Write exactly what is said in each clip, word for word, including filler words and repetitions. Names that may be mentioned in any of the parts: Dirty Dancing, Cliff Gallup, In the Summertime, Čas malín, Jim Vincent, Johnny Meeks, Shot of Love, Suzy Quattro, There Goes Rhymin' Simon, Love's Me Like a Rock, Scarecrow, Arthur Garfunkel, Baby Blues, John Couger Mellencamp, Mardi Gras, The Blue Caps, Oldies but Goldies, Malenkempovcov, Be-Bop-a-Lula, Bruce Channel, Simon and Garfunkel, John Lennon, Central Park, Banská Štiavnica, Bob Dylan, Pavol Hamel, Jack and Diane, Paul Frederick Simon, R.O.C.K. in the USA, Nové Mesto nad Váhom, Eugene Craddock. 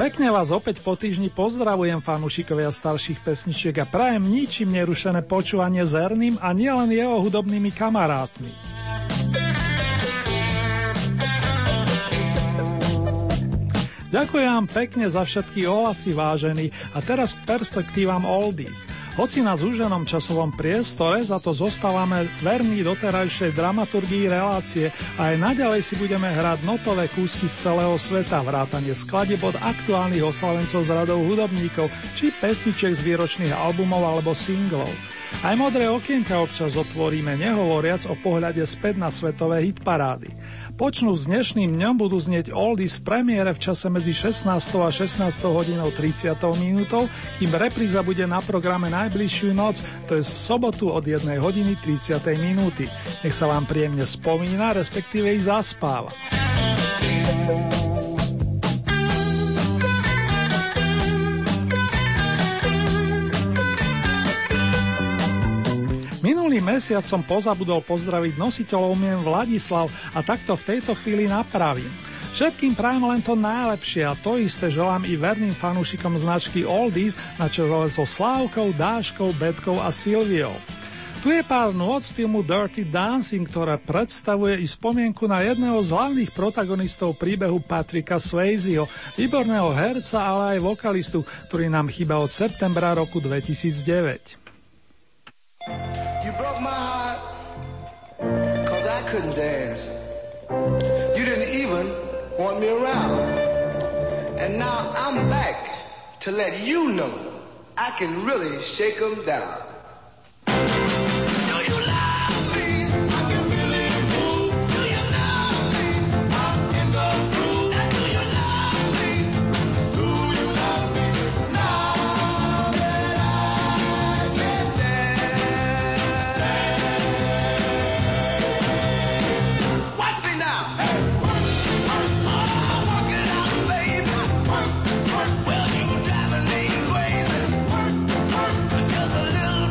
Pekne vás opäť po týždni pozdravujem, fanúšikovia starších pesničiek, a prajem ničím nerušené počúvanie zerným a nielen jeho hudobnými kamarátmi. Ďakujem vám pekne za všetky ohlasy, vážení, a teraz k perspektívam Oldies. Hoci na zúženom časovom priestore, za to zostávame verní doterajšej dramaturgii relácie a aj naďalej si budeme hrať notové kúsky z celého sveta, vrátane skladieb od aktuálnych oslavencov z radov hudobníkov či pesničiek z výročných albumov alebo singlov. Aj modré okienka občas otvoríme, nehovoriac o pohľade späť na svetové hitparády. Počnú s dnešným dňom budú znieť oldies v premiére v čase medzi šestnástou a šestnástou hodinou tridsať minútou, kým repríza bude na programe najbližšiu noc, to je v sobotu od jednej hodiny tridsať minúty. Nech sa vám príjemne spomína, respektíve i zaspáva. Minulý mesiac som pozabudol pozdraviť nositeľov mien Vladislav a takto v tejto chvíli napravím. Všetkým prajem len to najlepšie a to isté želám i verným fanúšikom značky Oldies na čele so Slávkou, Dáškou, Betkou a Silviou. Tu je pár nôd z filmu Dirty Dancing, ktorá predstavuje i spomienku na jedného z hlavných protagonistov príbehu Patricka Swayzeho, výborného herca, ale aj vokalistu, ktorý nám chýba od septembra roku dvetisícdeväť. You broke my heart, 'cause I couldn't dance. You didn't even want me around. And now I'm back to let you know I can really shake 'em down. Work, work, well, you driving me crazy. Work, work, until the little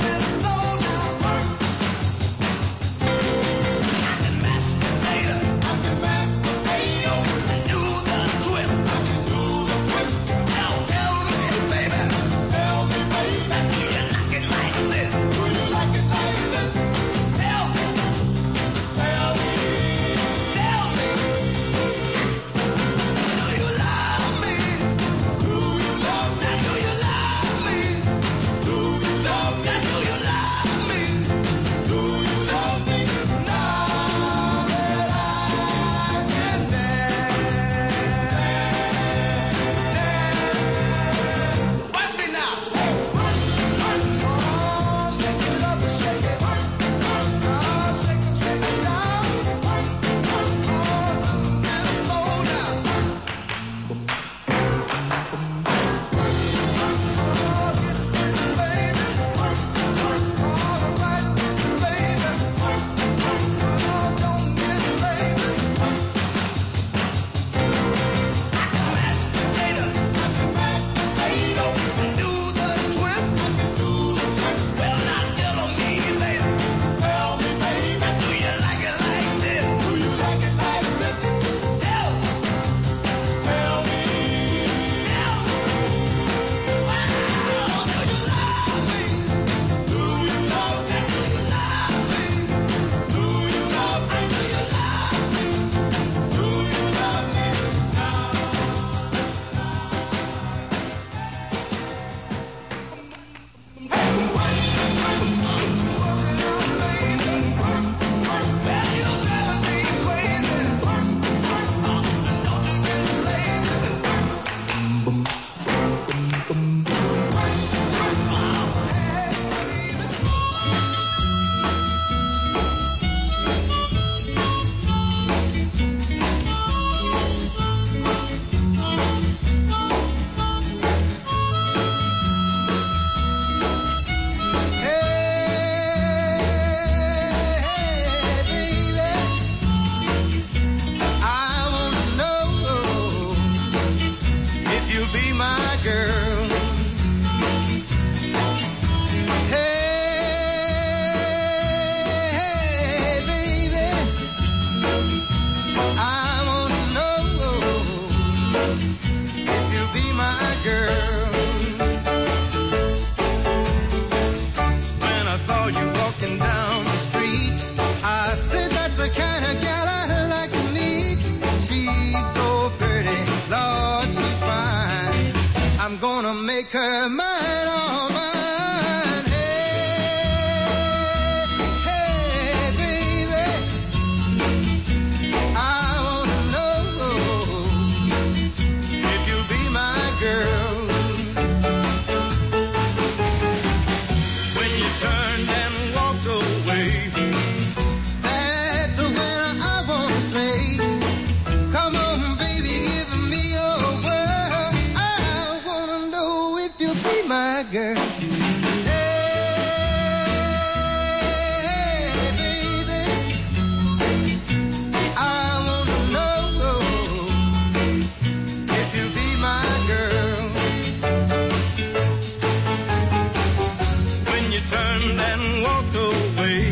turned and walked away.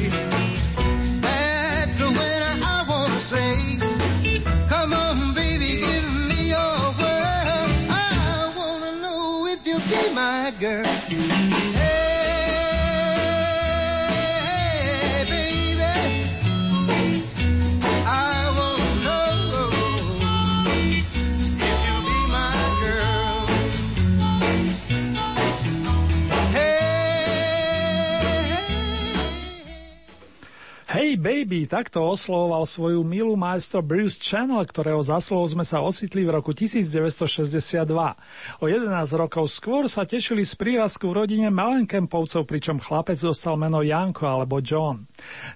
That's the winner I want to say. Come on, baby, give me your world. I want to know if you'll be my girl. Hey, baby, I want to know if you'll be my girl. Hey, hey, baby, takto oslovoval svoju milú maestro Bruce Channel, ktorého zásluhou sme sa ocitli v roku devätnásťstošesťdesiatdva. O jedenásť rokov skôr sa tešili z prírastku v rodine Malenkempovcov, pričom chlapec dostal meno Janko alebo John.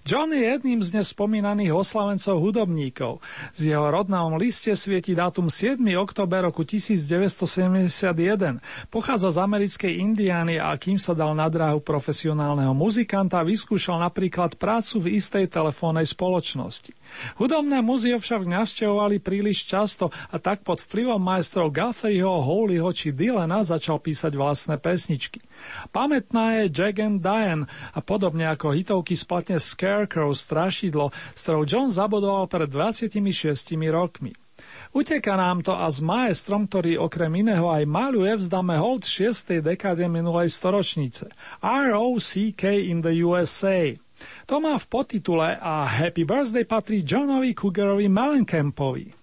John je jedným z nespomínaných oslavencov hudobníkov. Z jeho rodnom liste svieti dátum siedmeho október roku devätnásťstosedemdesiatjeden. Pochádza z americkej Indiány a kým sa dal na dráhu profesionálneho muzikanta, vyskúšal napríklad prácu v istej telefónnej spoločnosti. Hudobné múzeo však navštevovali príliš často a tak pod vplyvom majstrov Guthrieho, Howleyho či Dylana začal písať vlastné pesničky. Pamätná je Jack and Diane a podobne ako hitovky z platne Scarecrow, strašidlo, s ktorou John zabudoval pred dvadsaťšesť rokmi. Uteká nám to a s maestrom, ktorý okrem iného aj maľuje, vzdáme hold šiestej dekáde minulej storočnice. R O C K in the U S A. To má v podtitule a Happy Birthday patrí Johnovi Cougerovi Mellencampovi.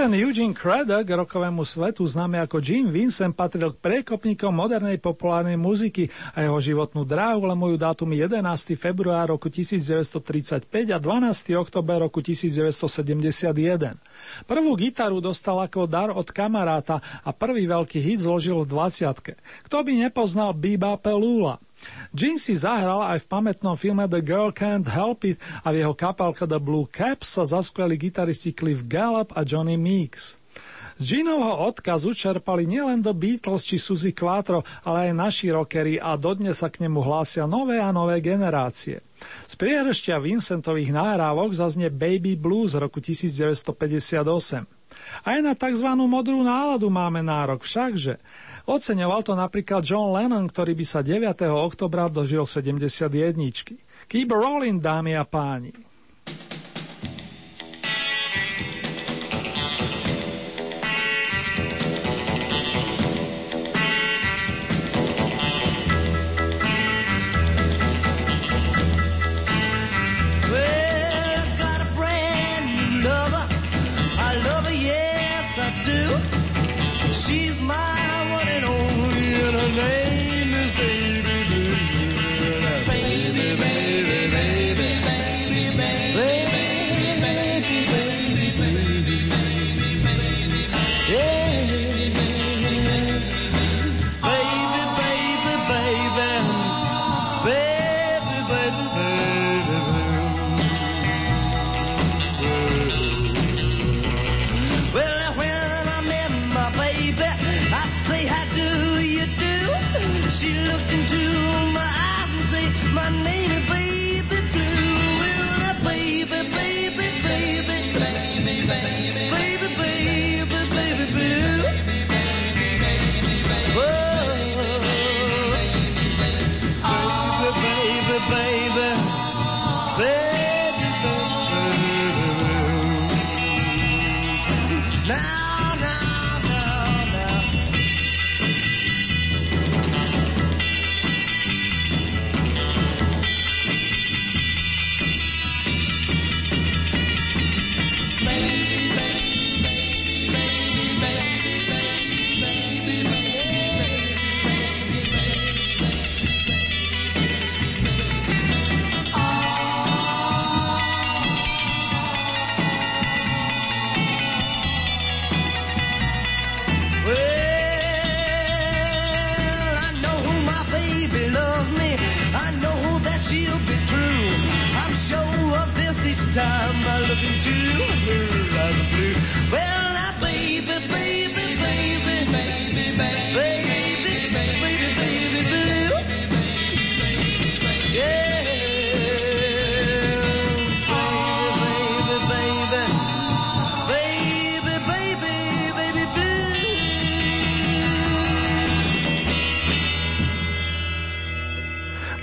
Eugene Craddock, rokovému svetu známe ako Jim Vincent, patril k priekopníkom modernej populárnej muziky a jeho životnú dráhu lemujú dátum jedenásteho februára roku devätnásťstotridsaťpäť a dvanásteho október roku devätnásťstosedemdesiatjeden. Prvú gitaru dostal ako dar od kamaráta a prvý veľký hit zložil v dvadsiatke. Kto by nepoznal Be-Bop-a-Lula? Jim si zahral aj v pamätnom filme The Girl Can't Help It a v jeho kapelke The Blue Caps sa zaskveli gitaristi Cliff Gallup a Johnny Meeks. Z Ginovho odkazu čerpali nielen do Beatles či Suzy Quattro, ale aj naši rockeri a dodnes sa k nemu hlásia nové a nové generácie. Z priehršťa Vincentových nahrávok zaznie Baby Blues z roku devätnásťstopäťdesiatosem. Aj na tzv. Modrú náladu máme nárok, všakže. Oceňoval to napríklad John Lennon, ktorý by sa deviateho októbra dožil sedemdesiatjeden. Keep rolling, dámy a páni.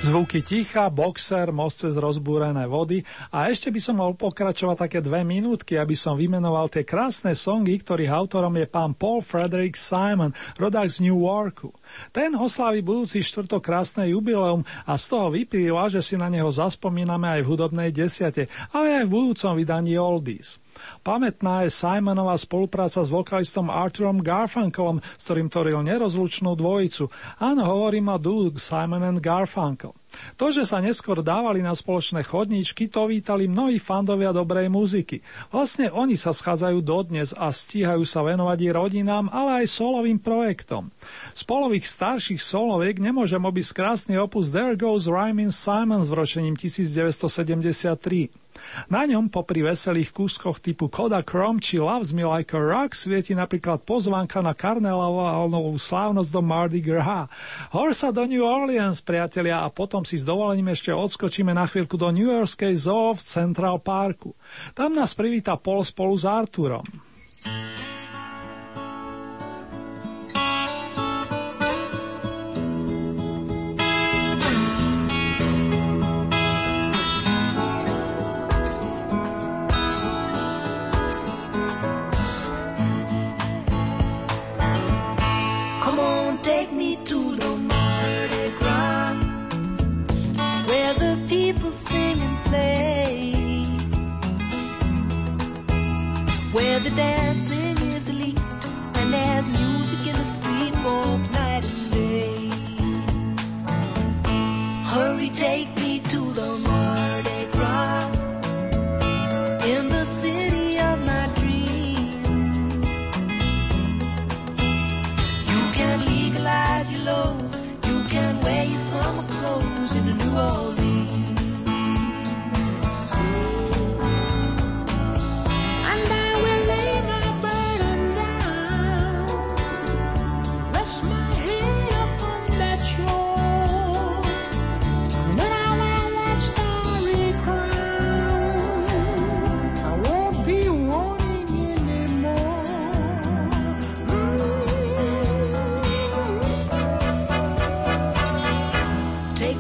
Zvuky ticha, boxer, most cez rozbúrené vody a ešte by som mal pokračovať také dve minútky, aby som vymenoval tie krásne songy, ktorých autorom je pán Paul Frederick Simon, rodák z New Yorku. Ten oslaví budúci štvrtok krásne jubileum a z toho vyplýva, že si na neho zaspomíname aj v hudobnej desiate, ale aj v budúcom vydaní Oldies. Pamätná je Simonová spolupráca s vokalistom Arthurom Garfunkelom, s ktorým tvoril nerozlučnú dvojicu. Áno, hovorím o dúu Simon and Garfunkel. To, že sa neskôr dávali na spoločné chodníčky, to vítali mnohí fandovia dobrej muziky. Vlastne oni sa schádzajú dodnes a stíhajú sa venovať i rodinám, ale aj solovým projektom. Z polových starších soloviek nemôžem obísť krásny opus There Goes Rhymin' Simon s vročením devätnásťstosedemdesiattri. Na ňom popri veselých kúskoch typu Kodachrome či Love's Me Like a Rock svieti napríklad pozvánka na karnevalnú slávnosť do Mardi Gras. Hor sa do New Orleans, priatelia, a potom si s dovolením ešte odskočíme na chvíľku do New Yorkskej zoo v Central Parku. Tam nás privíta Paul spolu s Arthurom. And I will lay my burden down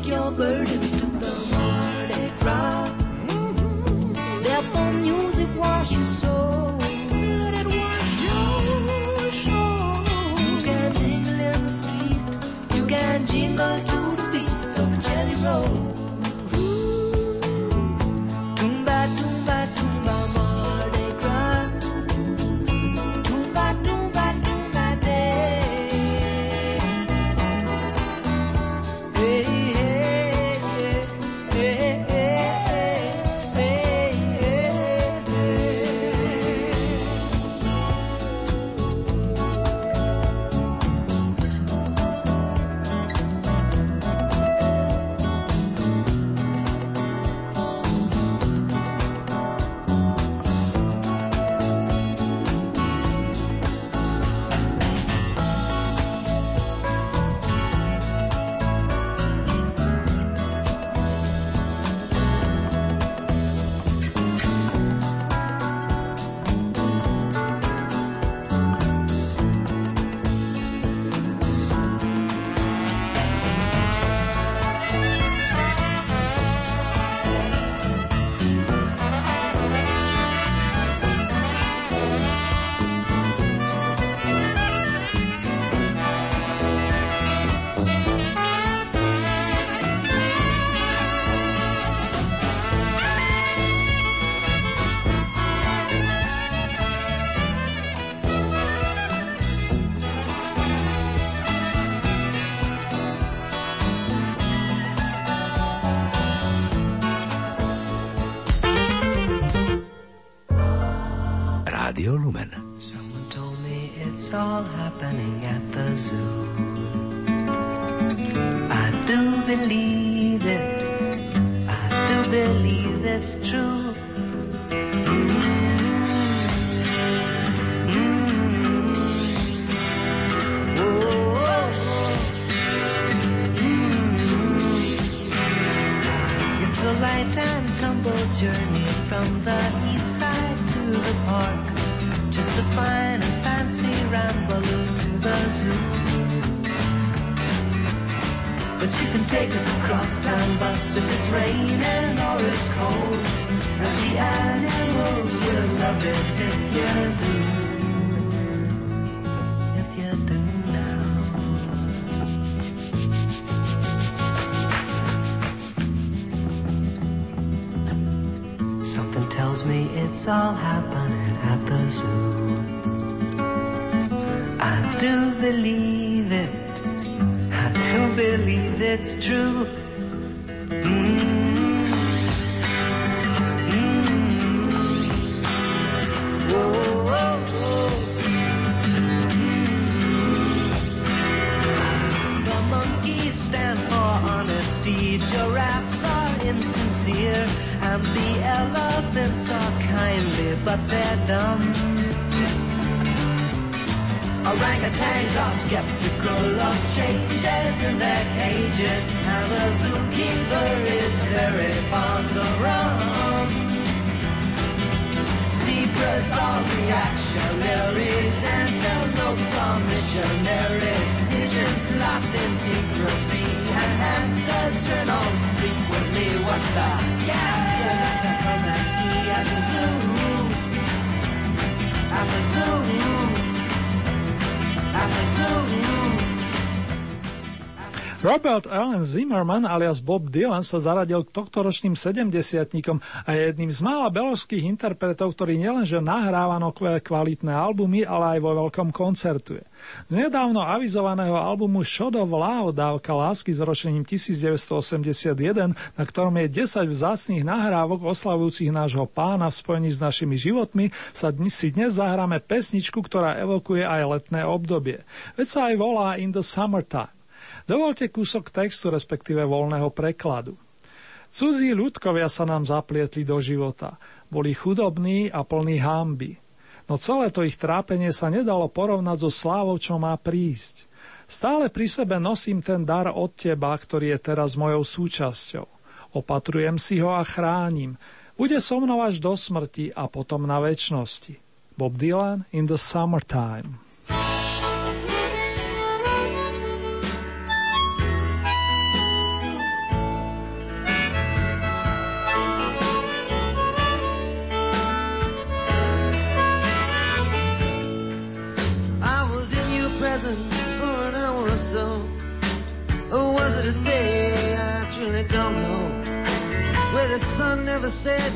your burdens to the Mardi Gras. Mm-hmm. Therefore music wash your soul. You can jingle in the street. You can jingle to the beat of Jelly Roll. Someone told me it's all happening at the zoo. I do believe it. I do believe it's true. It's a light and tumble journey from the east side to the park. Just a fine and fancy ramble to the zoo. But you can take a cross-town bus if it's raining or it's cold, and the animals will love it if you do. If you do now. Something tells me it's all happening at the zoo. I do believe it. I do believe it's true. Mm-hmm. Mm-hmm. Whoa, whoa, whoa. Mm-hmm. The monkeys stand for honesty. Giraffes are insincere. And the elephants are kindly, but they're dumb. Orangutans are skeptical of changes in their cages, and the zookeeper is very fond of rum. Zebras are reactionaries, antelopes are missionaries, pigeons locked in secrecy, and hamsters turn on frequently. What the gas? You got to come and see at the zoo, at the zoo, at the zoo. Robert Allen Zimmerman alias Bob Dylan sa zaradil k tohtoročným sedemdesiatnikom a je jedným z mála beložských interpretov, ktorý nielenže nahráva nové kvalitné albumy, ale aj vo veľkom koncertuje. Z nedávno avizovaného albumu Shot of Love, dávka lásky s ročením devätnásťstoosemdesiatjeden, na ktorom je desať vzácnych nahrávok oslavujúcich nášho pána v spojení s našimi životmi, sa dnes si dnes zahráme pesničku, ktorá evokuje aj letné obdobie. Veď sa aj volá In the Summertime. Dovolte kúsok textu, respektíve voľného prekladu. Cudzí ľudkovia sa nám zaplietli do života. Boli chudobní a plní hanby. No celé to ich trápenie sa nedalo porovnať so slávou, čo má prísť. Stále pri sebe nosím ten dar od teba, ktorý je teraz mojou súčasťou. Opatrujem si ho a chránim. Bude so mnou až do smrti a potom na večnosti. Bob Dylan, In the Summertime. where the sun never set,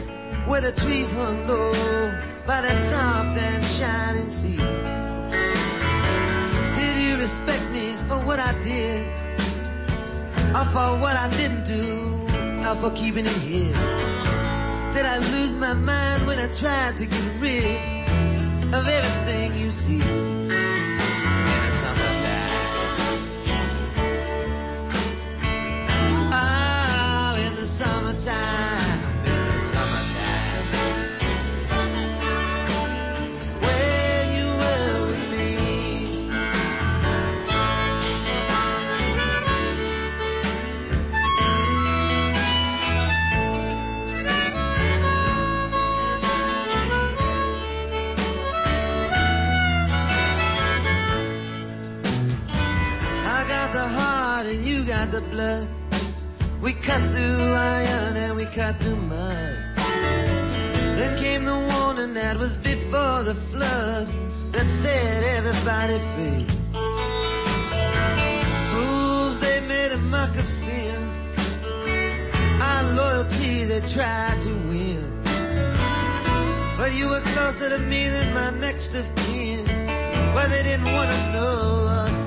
where the trees hung low by that soft and shining sea. Did you respect me for what I did, or for what I didn't do, or for keeping it here? Did I lose my mind when I tried to get rid of everything you see? Summertime, in the summertime, when you were with me, I got the heart and you got the blood. We cut through iron and we cut through mud. Then came the warning that was before the flood that set everybody free. Fools, they made a mock of sin. Our loyalty, they tried to win. But you were closer to me than my next of kin. But they didn't want to know us.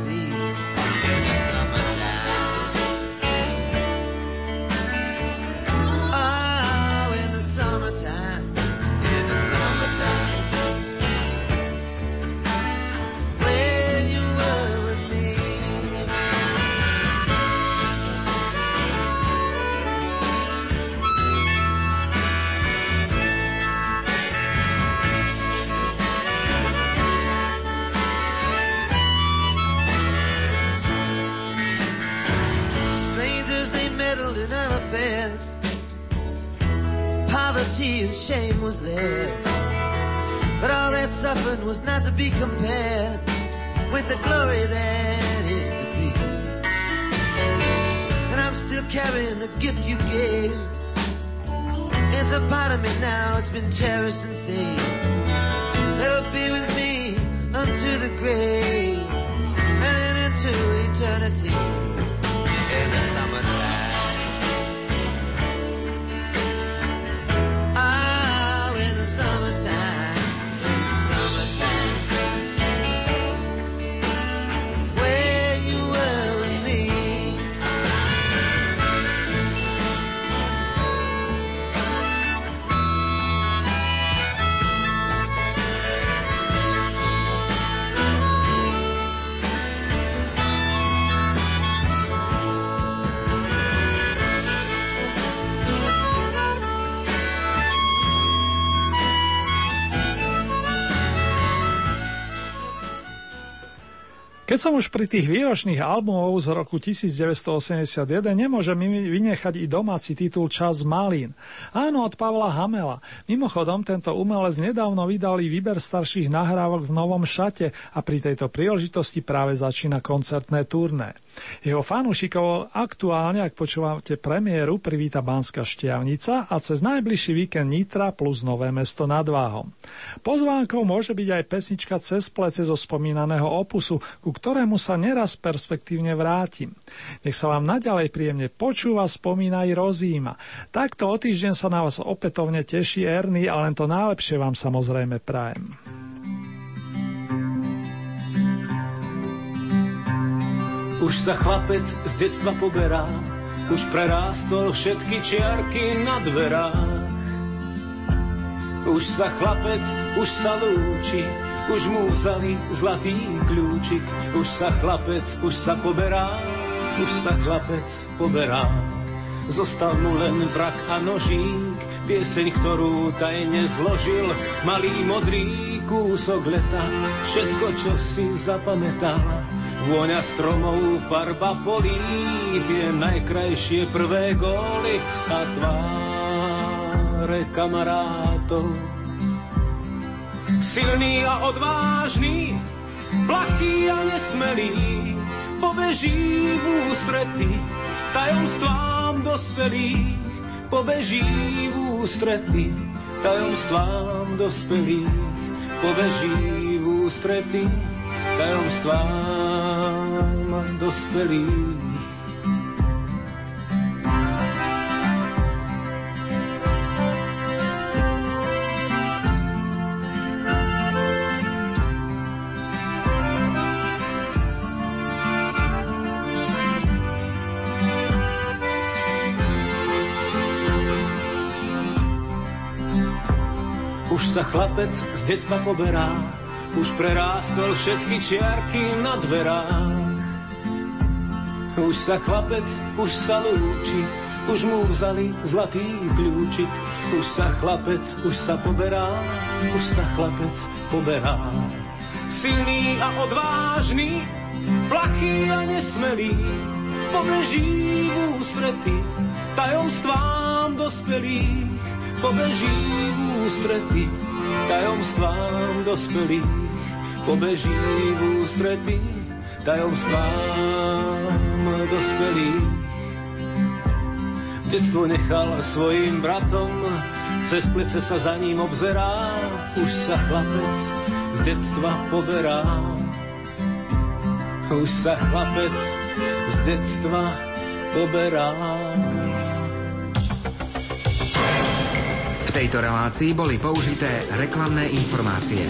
And shame was theirs, but all that suffering was not to be compared with the glory that is to be. And I'm still carrying the gift you gave. It's a part of me now, it's been cherished and saved. It'll be with me unto the grave and into eternity. In the summertime, keď som už pri tých výročných albumov z roku devätnásťstoosemdesiatjeden, nemôžem vynechať i domáci titul Čas malín. Áno, od Pavla Hamela. Mimochodom, tento umelec nedávno vydal i výber starších nahrávok v novom šate a pri tejto príležitosti práve začína koncertné turné. Jeho fanúšikov aktuálne, ak počúvate premiéru, privíta Banská Štiavnica a cez najbližší víkend Nitra plus Nové Mesto nad Váhom. Pozvánkou môže byť aj pesnička Cez plece zo spomínaného opusu, ku ktorému sa neraz perspektívne vrátim. Nech sa vám naďalej príjemne počúva, spomína i rozjíma. Takto o týždeň sa na vás opätovne teší Ernie a len to najlepšie vám samozrejme prajem. Už sa chlapec z detstva poberá, už prerástol všetky čiarky na dverách. Už sa chlapec, už sa lúči, už mu vzali zlatý kľúčik. Už sa chlapec, už sa poberá, už sa chlapec poberá. Zostal mu len brak a nožík, pieseň, ktorú tajne zložil. Malý modrý kúsok leta, všetko, čo si zapamätá. Vôňa stromov, farba polí, tie najkrajšie prvé góly a tváre kamarátov. Silný a odvážny, plachý a nesmelý, pobeží v ústrety tajomstvám dospelých. Pobeží v ústrety tajomstvám dospelých. Pobeží v ústrety tajomstvám dospelých. Už sa chlapec z detstva poberá, už prerástol všetky čiarky na dverách. Už sa chlapec, už sa lúči, už mu vzali zlatý kľúčik. Už sa chlapec, už sa poberá, už sa chlapec poberá. Silný a odvážny, plachý a nesmelý, pobeží v ústrety tajomstvám dospelých. Pobeží v ústrety tajomstvám dospelých. Pobeží v ústrety tajomstvám dospelých. Detstvo nechal svojim bratom, cez plece sa za ním obzerá. Už sa chlapec z detstva poberá. Už sa chlapec z detstva poberá. V tejto relácii boli použité reklamné informácie.